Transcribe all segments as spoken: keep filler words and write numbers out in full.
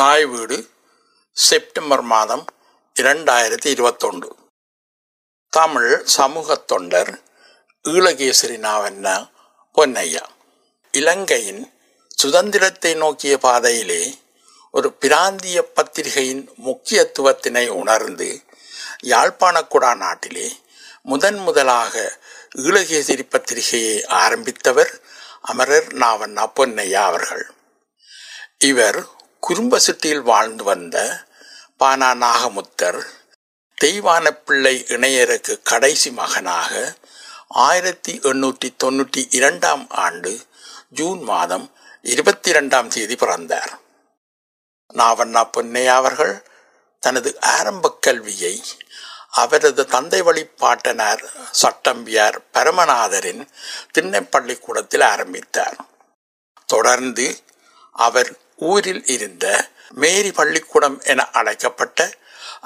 தாய் வீடு செப்டம்பர் மாதம் இரண்டாயிரத்தி இருபத்தொன்று. தமிழ் சமூக தொண்டர் ஈழகேசரி நா. பொன்னையா இலங்கையின் சுதந்திரத்தை நோக்கிய பாதையிலே ஒரு பிராந்திய பத்திரிகையின் முக்கியத்துவத்தினை உணர்ந்து யாழ்ப்பாணக்குடா நாட்டிலே முதன் முதலாக ஈழகேசரி பத்திரிகையை ஆரம்பித்தவர் அமரர் நா. பொன்னையா அவர்கள். இவர் குறும்பசிட்டியில் வாழ்ந்து வந்த பானா நாகமுத்தர் தெய்வான பிள்ளை இணையருக்கு கடைசி மகனாக ஆயிரத்தி எண்ணூற்றி தொன்னூற்றி இரண்டாம் ஆண்டு ஜூன் மாதம் இருபத்தி இரண்டாம் தேதி பிறந்தார். நா. பொன்னையா அவர்கள் தனது ஆரம்ப கல்வியை அவரது தந்தை வழி பாட்டனார் சட்டம்பியார் பரமநாதரின் திண்ணைப்பள்ளிக்கூடத்தில் ஆரம்பித்தார். தொடர்ந்து அவர் ஊரில் இருந்த மேரி பள்ளிக்கூடம் என அழைக்கப்பட்ட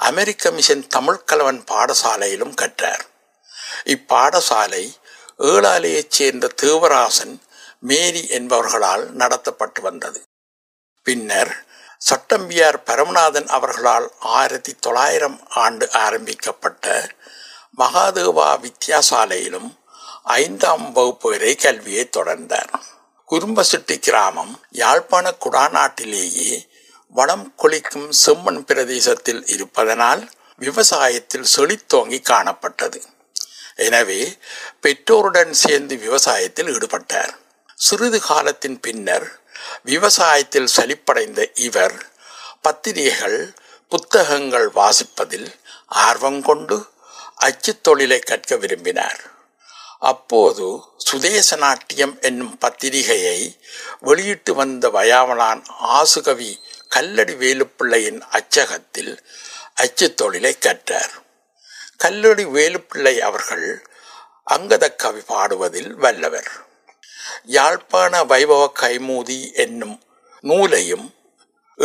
அமெரிக்க மிஷன் தமிழ்கலவன் பாடசாலையிலும் கற்றார். இப்பாடசாலை ஏழாலையைச் சேர்ந்த தேவராசன் மேரி என்பவர்களால் நடத்தப்பட்டு வந்தது. பின்னர் சட்டம்பியார் பரமநாதன் அவர்களால் ஆயிரத்தி தொள்ளாயிரம் ஆண்டு ஆரம்பிக்கப்பட்ட மகாதேவா வித்யாசாலையிலும் ஐந்தாம் வகுப்பு வரை கல்வியை தொடர்ந்தார். குறும்பசிட்டி கிராமம் யாழ்ப்பாண குடாநாட்டிலேயே வளம் கொளிக்கும் செம்மண் பிரதேசத்தில் இருப்பதனால் விவசாயத்தில் செழித்தோங்கி காணப்பட்டது. எனவே பெற்றோருடன் சேர்ந்து விவசாயத்தில் ஈடுபட்டார். சிறிது காலத்தின் பின்னர் விவசாயத்தில் சலிப்படைந்த இவர் பத்திரிகைகள் புத்தகங்கள் வாசிப்பதில் ஆர்வம் கொண்டு அச்சு தொழிலை கற்க விரும்பினார். அப்போது சுதேச நாட்டியம் என்னும் பத்திரிகையை வெளியிட்டு வந்த வயாமலான் ஆசுகவி கல்லடி வேலுப்பிள்ளையின் அச்சகத்தில் அச்சு தொழிலை கற்றார். கல்லடி வேலுப்பிள்ளை அவர்கள் அங்கத கவி பாடுவதில் வல்லவர். யாழ்ப்பாண வைபவ கைமூதி என்னும் நூலையும்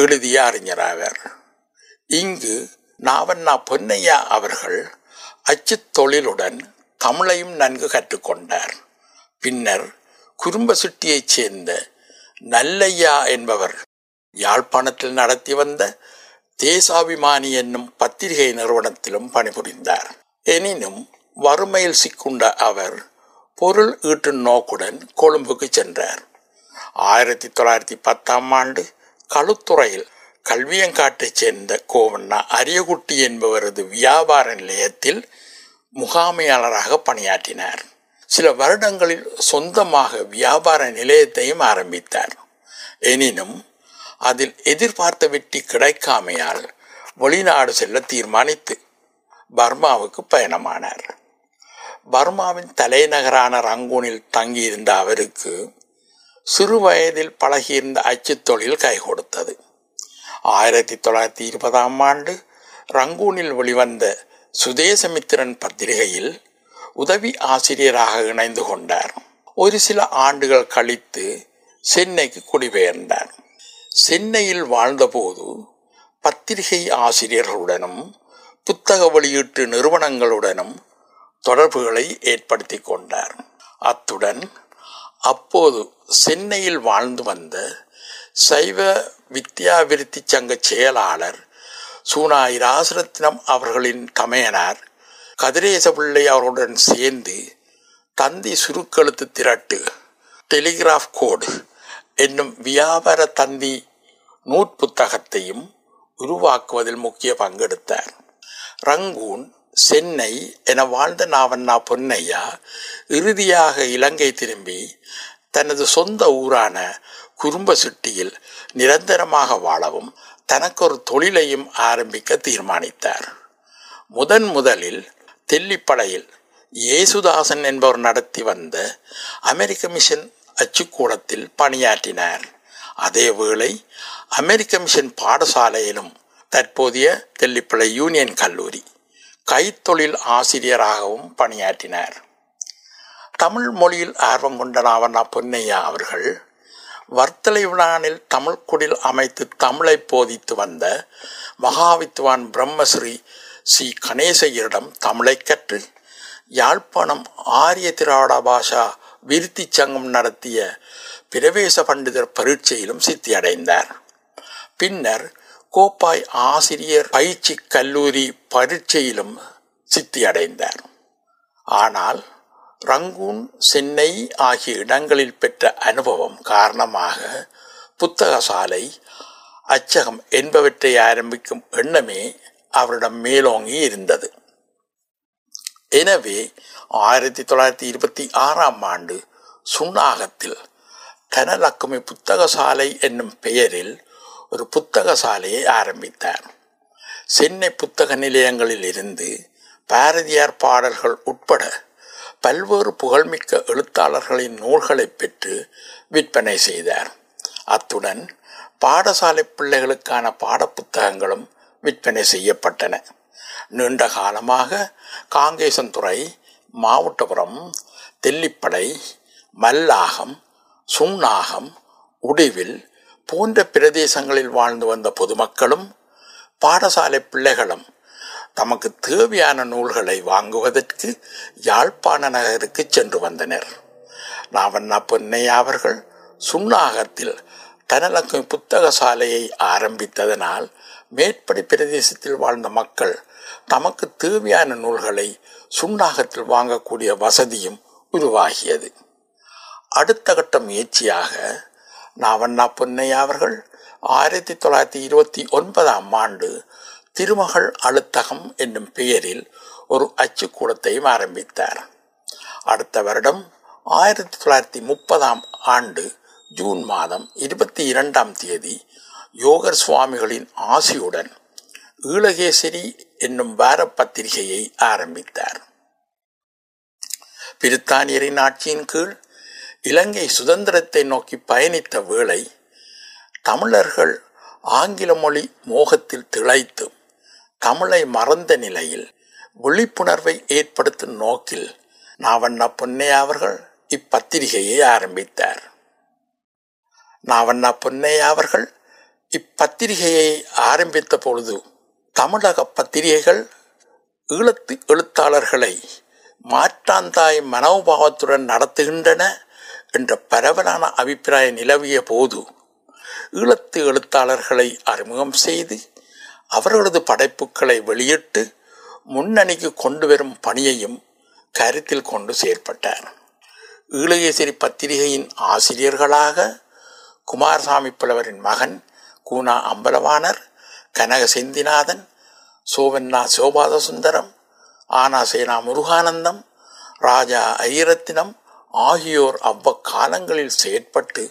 எழுதிய அறிஞராவர். இங்கு நா. பொன்னையா அவர்கள் அச்சு தொழிலுடன் தமிழையும் நன்கு கற்றுக்கொண்டார். பின்னர் குறும்பசிட்டியைச் சேர்ந்த நல்லையா என்பவர் யாழ்ப்பாணத்தில் நடத்தி வந்த தேசாபிமானி என்னும் பத்திரிகை நிறுவனத்திலும் பணிபுரிந்தார். எனினும் வறுமையில் சிக்குண்ட அவர் பொருள் ஈட்டும் நோக்குடன் கொழும்புக்கு சென்றார். ஆயிரத்தி தொள்ளாயிரத்தி பத்தாம் ஆண்டு களுத்துறையில் கல்வியங்காட்டைச் சேர்ந்த கோவண்ணா அரியகுட்டி என்பவரது வியாபார நிலையத்தில் முகாமையாளராக பணியாற்றினார். சில வருடங்களில் சொந்தமாக வியாபார நிலையத்தையும் ஆரம்பித்தார். எனினும் அதில் எதிர்பார்த்த வெற்றி கிடைக்காமையால் வெளிநாடு செல்ல தீர்மானித்து பர்மாவுக்கு பயணமானார். பர்மாவின் தலைநகரான ரங்கூனில் தங்கியிருந்த அவருக்கு சிறு வயதில் பழகியிருந்த அச்சு தொழில் கை கொடுத்தது. ஆயிரத்தி தொள்ளாயிரத்தி இருபதாம் ஆண்டு ரங்கூனில் வெளிவந்த சுதேசமித்ரன் பத்திரிகையில் உதவி ஆசிரியராக இணைந்து கொண்டார். ஒரு சில ஆண்டுகள் கழித்து சென்னைக்கு குடிபெயர்ந்தார். சென்னையில் வாழ்ந்தபோது பத்திரிகை ஆசிரியர்களுடனும் புத்தக வெளியீட்டு நிறுவனங்களுடனும் தொடர்புகளை ஏற்படுத்தி கொண்டார். அத்துடன் அப்போது சென்னையில் வாழ்ந்து வந்த சைவ வித்யாவிருத்தி சங்க செயலாளர் சூனா ஐயரத்தினம் அவர்களின் தமையனார் கதிரேசபிள்ளை அவர்களுடன் சேர்ந்து தந்தி சுருக்கெழுத்து திரட்டு டெலிகிராஃப் கோடு என்னும் வியாபார தந்தி நூற்புத்தகத்தையும் உருவாக்குவதில் முக்கிய பங்கெடுத்தார். ரங்கூன் சென்னை என வாழ்ந்த நா. பொன்னையா இறுதியாக இலங்கை திரும்பி தனது சொந்த ஊரான குறும்பசிட்டியில் நிரந்தரமாக வாழவும் தனக்கொரு தொழிலையும் ஆரம்பிக்க தீர்மானித்தார். முதன் முதலில் தெல்லிப்படையில் இயேசுதாசன் என்பவர் நடத்தி வந்த அமெரிக்க மிஷன் அச்சுக்கூடத்தில் பணியாற்றினார். அதேவேளை அமெரிக்க மிஷன் பாடசாலையிலும் தற்போதைய தெல்லிப்பளை யூனியன் கல்லூரி கைத்தொழில் ஆசிரியராகவும் பணியாற்றினார். தமிழ் மொழியில் ஆர்வம் கொண்ட நா. பொன்னையா அவர்கள் வர்த்தலை விழானில் தமிழ்குடில் அமைத்து தமிழை போதித்து வந்த மகாவித்வான் பிரம்மஸ்ரீ சி கணேசையரிடம் தமிழை கற்று யாழ்ப்பாணம் ஆரிய திராவிட பாஷா விருத்தி சங்கம் நடத்திய பிரவேச பண்டிதர் பரீட்சையிலும் சித்தியடைந்தார். பின்னர் கோப்பாய் ஆசிரியர் பயிற்சி கல்லூரி பரீட்சையிலும் சித்தியடைந்தார். ஆனால் ரங்கூன், சென்னை ஆகிய இடங்களில் பெற்ற அனுபவம் காரணமாக புத்தகசாலை, அச்சகம் என்பவற்றை ஆரம்பிக்கும் எண்ணமே அவரிடம் மேலோங்கி இருந்தது. எனவே ஆயிரத்தி தொள்ளாயிரத்தி இருபத்தி ஆறாம் ஆண்டு சுன்னாகத்தில் கனலக்குமி புத்தகசாலை என்னும் பெயரில் ஒரு புத்தகசாலையை ஆரம்பித்தார். சென்னை புத்தக நிலையங்களில் இருந்து பாரதியார் பாடல்கள் உட்பட பல்வேறு புகழ்மிக்க எழுத்தாளர்களின் நூல்களை பெற்று விற்பனை செய்தார். அத்துடன் பாடசாலை பிள்ளைகளுக்கான பாடப்புத்தகங்களும் விற்பனை செய்யப்பட்டன. நீண்ட காலமாக காங்கேசன்துறை, மாவட்டபுரம், தெல்லிப்படை, மல்லாகம், சுன்னாகம், உடிவில் போன்ற பிரதேசங்களில் வாழ்ந்து வந்த பொதுமக்களும் பாடசாலை பிள்ளைகளும் தமக்கு தேவையான நூல்களை வாங்குவதற்கு யாழ்ப்பாண நகருக்கு சென்று வந்தனர். நா. பொன்னையா அவர்கள் சுன்னாகத்தில் கனலக்குமி புத்தக சாலையை ஆரம்பித்ததனால் மேற்படி பிரதேசத்தில் வாழ்ந்த மக்கள் தமக்கு தேவையான நூல்களை சுன்னாகத்தில் வாங்கக்கூடிய வசதியும் உருவாகியது. அடுத்த கட்ட முயற்சியாக நா. பொன்னையா அவர்கள் ஆயிரத்தி தொள்ளாயிரத்தி இருபத்தி ஒன்பதாம் ஆண்டு திருமகள் அழுத்தகம் என்னும் பெயரில் ஒரு அச்சுக்கூடத்தையும் ஆரம்பித்தார். அடுத்த வருடம் ஆயிரத்தி தொள்ளாயிரத்தி முப்பதாம் ஆண்டு ஜூன் மாதம் இருபத்தி இரண்டாம் தேதி யோகர் சுவாமிகளின் ஆசியுடன் ஈழகேசரி என்னும் வார பத்திரிகையை ஆரம்பித்தார். பிரித்தானியரின் ஆட்சியின் கீழ் இலங்கை சுதந்திரத்தை நோக்கி பயணித்த வேளை தமிழர்கள் ஆங்கில மொழி மோகத்தில் திளைத்து தமிழை மறந்த நிலையில் விழிப்புணர்வை ஏற்படுத்தும் நோக்கில் நா. பொன்னையா அவர்கள் இப்பத்திரிகையை ஆரம்பித்தார். நா. பொன்னையா அவர்கள் இப்பத்திரிகையை ஆரம்பித்த பொழுது தமிழக பத்திரிகைகள் ஈழத்து எழுத்தாளர்களை மாற்றாந்தாய் மனோபாவத்துடன் நடத்துகின்றன என்ற பரவலான அபிப்பிராயம் நிலவிய போது ஈழத்து எழுத்தாளர்களை அறிமுகம் செய்து அவர்களது படைப்புகளை வெளியிட்டு முன்னணிக்கு கொண்டு வரும் பணியையும் கருத்தில் கொண்டு செயற்பட்டார். ஈழகேசரி பத்திரிகையின் ஆசிரியர்களாக குமாரசாமி புலவரின் மகன் கூனா அம்பலவானர், கனகசிந்திநாதன், சோபண்ணா சிவபாதசுந்தரம், ஆனாசேனா முருகானந்தம், ராஜா ஐயரத்தினம் ஆகியோர் அவ்வக்காலங்களில் செயற்பட்டு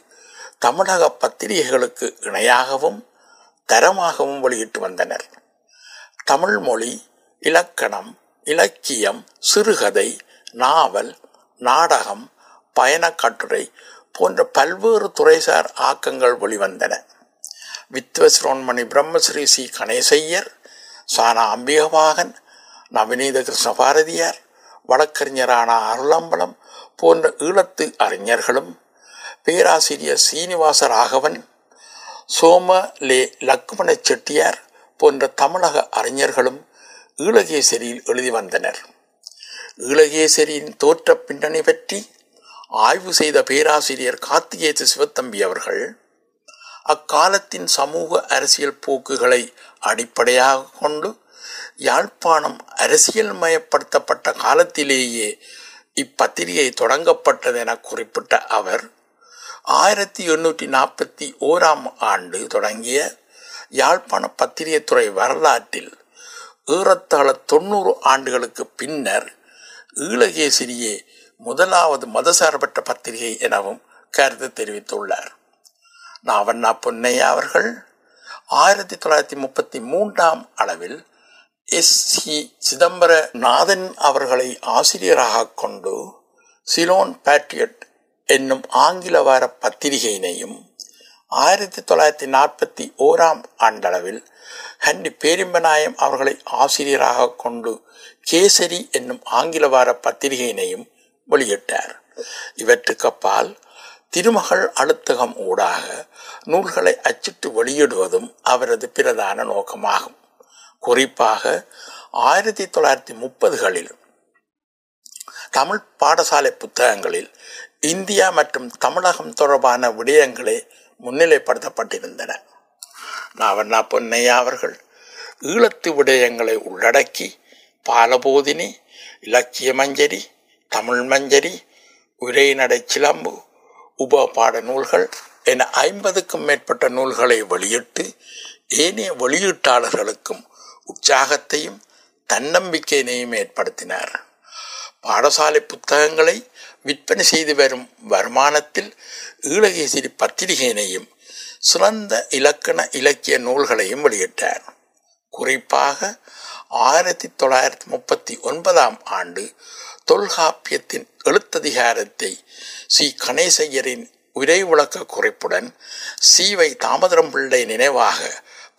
தமிழக பத்திரிகைகளுக்கு இணையாகவும் தரமாகவும் வெளியிட்டு வந்தனர். தமிழ் மொழி, இலக்கணம், இலக்கியம், சிறுகதை, நாவல், நாடகம், பயணக்கட்டுரை போன்ற பல்வேறு துறைசார் ஆக்கங்கள் வெளிவந்தன. வித்வஸ்ரோன்மணி பிரம்மஸ்ரீ, சி கணேசையர், சானா அம்பிகபாகன், நவநீத கிருஷ்ண பாரதியார், வழக்கறிஞரான அருளம்பலம் போன்ற ஈழத்து அறிஞர்களும் பேராசிரியர் சீனிவாசர் ராகவன், சோம லே லக்மண செட்டியார் போன்ற தமிழக அறிஞர்களும் ஈழகேசரியில் எழுதி வந்தனர். ஈழகேசரியின் தோற்ற பின்னணி பற்றி ஆய்வு செய்த பேராசிரியர் கார்த்திகேசு சிவத்தம்பி அவர்கள் அக்காலத்தின் சமூக அரசியல் போக்குகளை அடிப்படையாக கொண்டு யாழ்ப்பாணம் அரசியல் மயப்படுத்தப்பட்ட காலத்திலேயே இப்பத்திரிகை தொடங்கப்பட்டதென குறிப்பிட்ட அவர் ஆயிரத்தி எண்ணூற்றி நாற்பத்தி ஓராம் ஆண்டு தொடங்கிய யாழ்ப்பாண பத்திரிகைத்துறை வரலாற்றில் ஏறத்தாழ தொண்ணூறு ஆண்டுகளுக்கு பின்னர் ஈழகேசரியே முதலாவது மதசார்பற்ற பத்திரிகை எனவும் கருத்து தெரிவித்துள்ளார். நா. பொன்னையா அவர்கள் ஆயிரத்தி தொள்ளாயிரத்தி முப்பத்தி மூன்றாம் அளவில் எஸ். சி. சிதம்பரநாதன் அவர்களை ஆசிரியராக கொண்டு சிலோன் பேட்ரியட் என்னும் ஆங்கில வார பத்திரிகையினையும் ஆயிரத்தி தொள்ளாயிரத்தி நாற்பத்தி ஓராம் ஆண்டளவில் ஹண்டி பேரிம்பநாயம் அவர்களை ஆசிரியராக கொண்டு கேசரி என்னும் ஆங்கில வார பத்திரிகையினையும் வெளியிட்டார். இவற்றுக்கப்பால் திருமகள் அழுத்தகம் ஊடாக நூல்களை அச்சிட்டு வெளியிடுவதும் அவரது பிரதான நோக்கமாகும். குறிப்பாக ஆயிரத்தி தொள்ளாயிரத்தி முப்பதுகளில் தமிழ் பாடசாலை புத்தகங்களில் இந்தியா மற்றும் தமிழகம் தொடர்பான விடயங்களே முன்னிலைப்படுத்தப்பட்டிருந்தன. நா. பொன்னையா அவர்கள் ஈழத்து விடயங்களை உள்ளடக்கி பாலபோதினி, இலக்கிய மஞ்சரி, தமிழ் மஞ்சரி, உரைநடை சிலம்பு, உபபாட நூல்கள் என ஐம்பதுக்கும் மேற்பட்ட நூல்களை வெளியிட்டு ஏனைய வெளியீட்டாளர்களுக்கும் உற்சாகத்தையும் தன்னம்பிக்கையினையும் ஏற்படுத்தினார். பாடசாலை புத்தகங்களை விற்பனை செய்து வரும் வருமானத்தில் ஈழகேசரி பத்திரிகையினையும் சிறந்த இலக்கண இலக்கிய நூல்களையும் வெளியிட்டார். குறிப்பாக ஆயிரத்தி தொள்ளாயிரத்தி முப்பத்தி ஒன்பதாம் ஆண்டு தொல்காப்பியத்தின் எழுத்ததிகாரத்தை சி கணேசையரின் உரை விளக்க குறிப்புடன் சி வை தாமதரம்பிள்ளை நினைவாக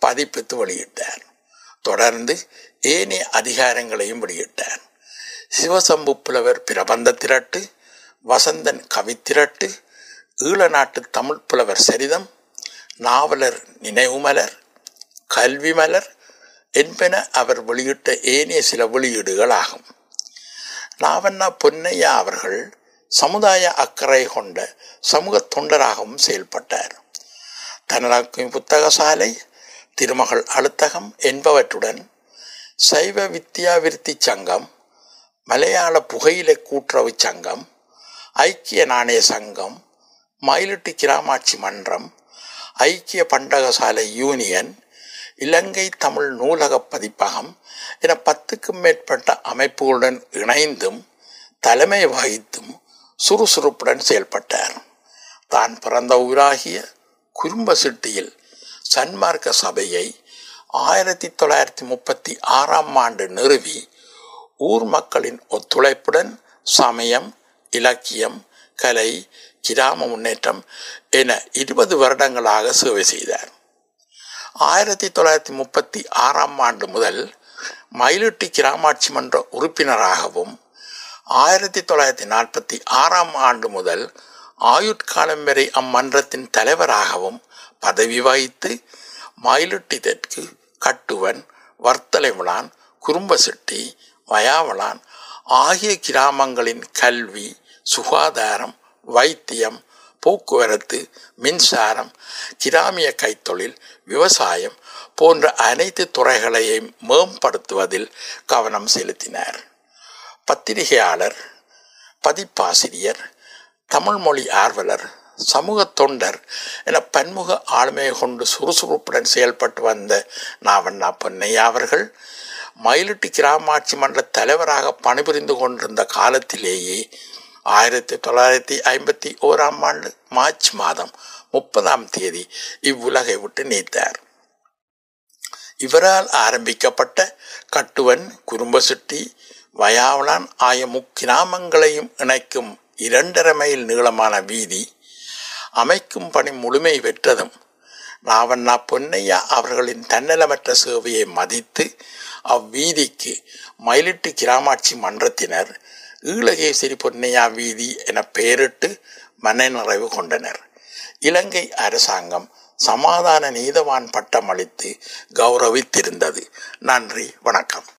பதிப்பித்து வெளியிட்டார். தொடர்ந்து ஏனைய அதிகாரங்களையும் வெளியிட்டார். சிவசம்பு புலவர் பிரபந்த திரட்டு, வசந்தன் கவித்திரட்டு, ஈழ நாட்டு தமிழ் புலவர் சரிதம், நாவலர் நினைவுமலர், கல்வி மலர் என்பன அவர் வெளியிட்ட ஏனைய சில வெளியீடுகள் ஆகும். நா. பொன்னையா அவர்கள் சமுதாய அக்கறை கொண்ட சமூக தொண்டராகவும் செயல்பட்டார். கனலக்குமி புத்தகசாலை, திருமகள் அழுத்தகம் என்பவற்றுடன் சைவ வித்யாவிருத்தி சங்கம், மலையாள புகையிலை கூட்டுறவு சங்கம், ஐக்கிய நாணய சங்கம், மயிலிட்டு கிராமாட்சி மன்றம், ஐக்கிய பண்டகசாலை யூனியன், இலங்கை தமிழ் நூலக பதிப்பகம் என பத்துக்கும் மேற்பட்ட அமைப்புகளுடன் இணைந்தும் தலைமை வகித்தும் சுறுசுறுப்புடன் செயல்பட்டார். தான் பிறந்த ஊராகிய குறும்பசிட்டியில் சன்மார்க்க சபையை ஆயிரத்தி தொள்ளாயிரத்தி முப்பத்தி ஆறாம் ஆண்டு நிறுவி ஊர் மக்களின் ஒத்துழைப்புடன் சமயம், இலக்கியம், கலை, கிராம முன்னேற்றம் என இருபது வருடங்களாக சேவை செய்தார். ஆயிரத்தி தொள்ளாயிரத்தி முப்பத்தி ஆறாம் ஆண்டு முதல் மயிலிட்டி கிராமாட்சி மன்ற உறுப்பினராகவும், ஆயிரத்தி தொள்ளாயிரத்தி நாற்பத்தி ஆறாம் ஆண்டு முதல் ஆயுட்காலம் வரை அம்மன்றத்தின் தலைவராகவும் பதவி வகித்து மயிலிட்டி தெற்கு, கட்டுவன், வர்த்தலைவிளான், குறும்பசிட்டி, வயாவளான் ஆகிய கிராமங்களின் கல்வி, சுகாதாரம், வைத்தியம், போக்குவரத்து, மின்சாரம், கிராமிய கைத்தொழில், விவசாயம் போன்ற அனைத்து துறைகளையும் மேம்படுத்துவதில் கவனம் செலுத்தினார். பத்திரிகையாளர், பதிப்பாசிரியர், தமிழ்மொழி ஆர்வலர், சமூக தொண்டர் என பன்முக ஆளுமையை கொண்டு சுறுசுறுப்புடன் செயல்பட்டு வந்த நா. பொன்னையா அவர்கள் மயிலிட்டு கிராமாட்சி மன்ற தலைவராக பணிபுரிந்து கொண்டிருந்த காலத்திலேயே ஆயிரத்தி தொள்ளாயிரத்தி ஐம்பத்தி ஓராம் ஆண்டு மார்ச் மாதம் முப்பதாம் தேதி இவ்வுலகை விட்டு நீத்தார். இவரால் ஆரம்பிக்கப்பட்ட கட்டுவன், குறும்பசிட்டி, வயாவளான் ஆகிய முக்கிராமங்களையும் இணைக்கும் இரண்டரை மைல் நீளமான வீதி அமைக்கும் பணி முழுமை பெற்றதும் நா. பொன்னையா அவர்களின் தன்னலமற்ற சேவையை மதித்து அவ்வீதிக்கு மயிலிட்டு கிராமாட்சி மன்றத்தினர் ஈழகேசரி பொன்னையா வீதி என பெயரிட்டு மனநிறைவு கொண்டனர். இலங்கை அரசாங்கம் சமாதான நீதவான் பட்டம் அளித்து கௌரவித்திருந்தது. நன்றி, வணக்கம்.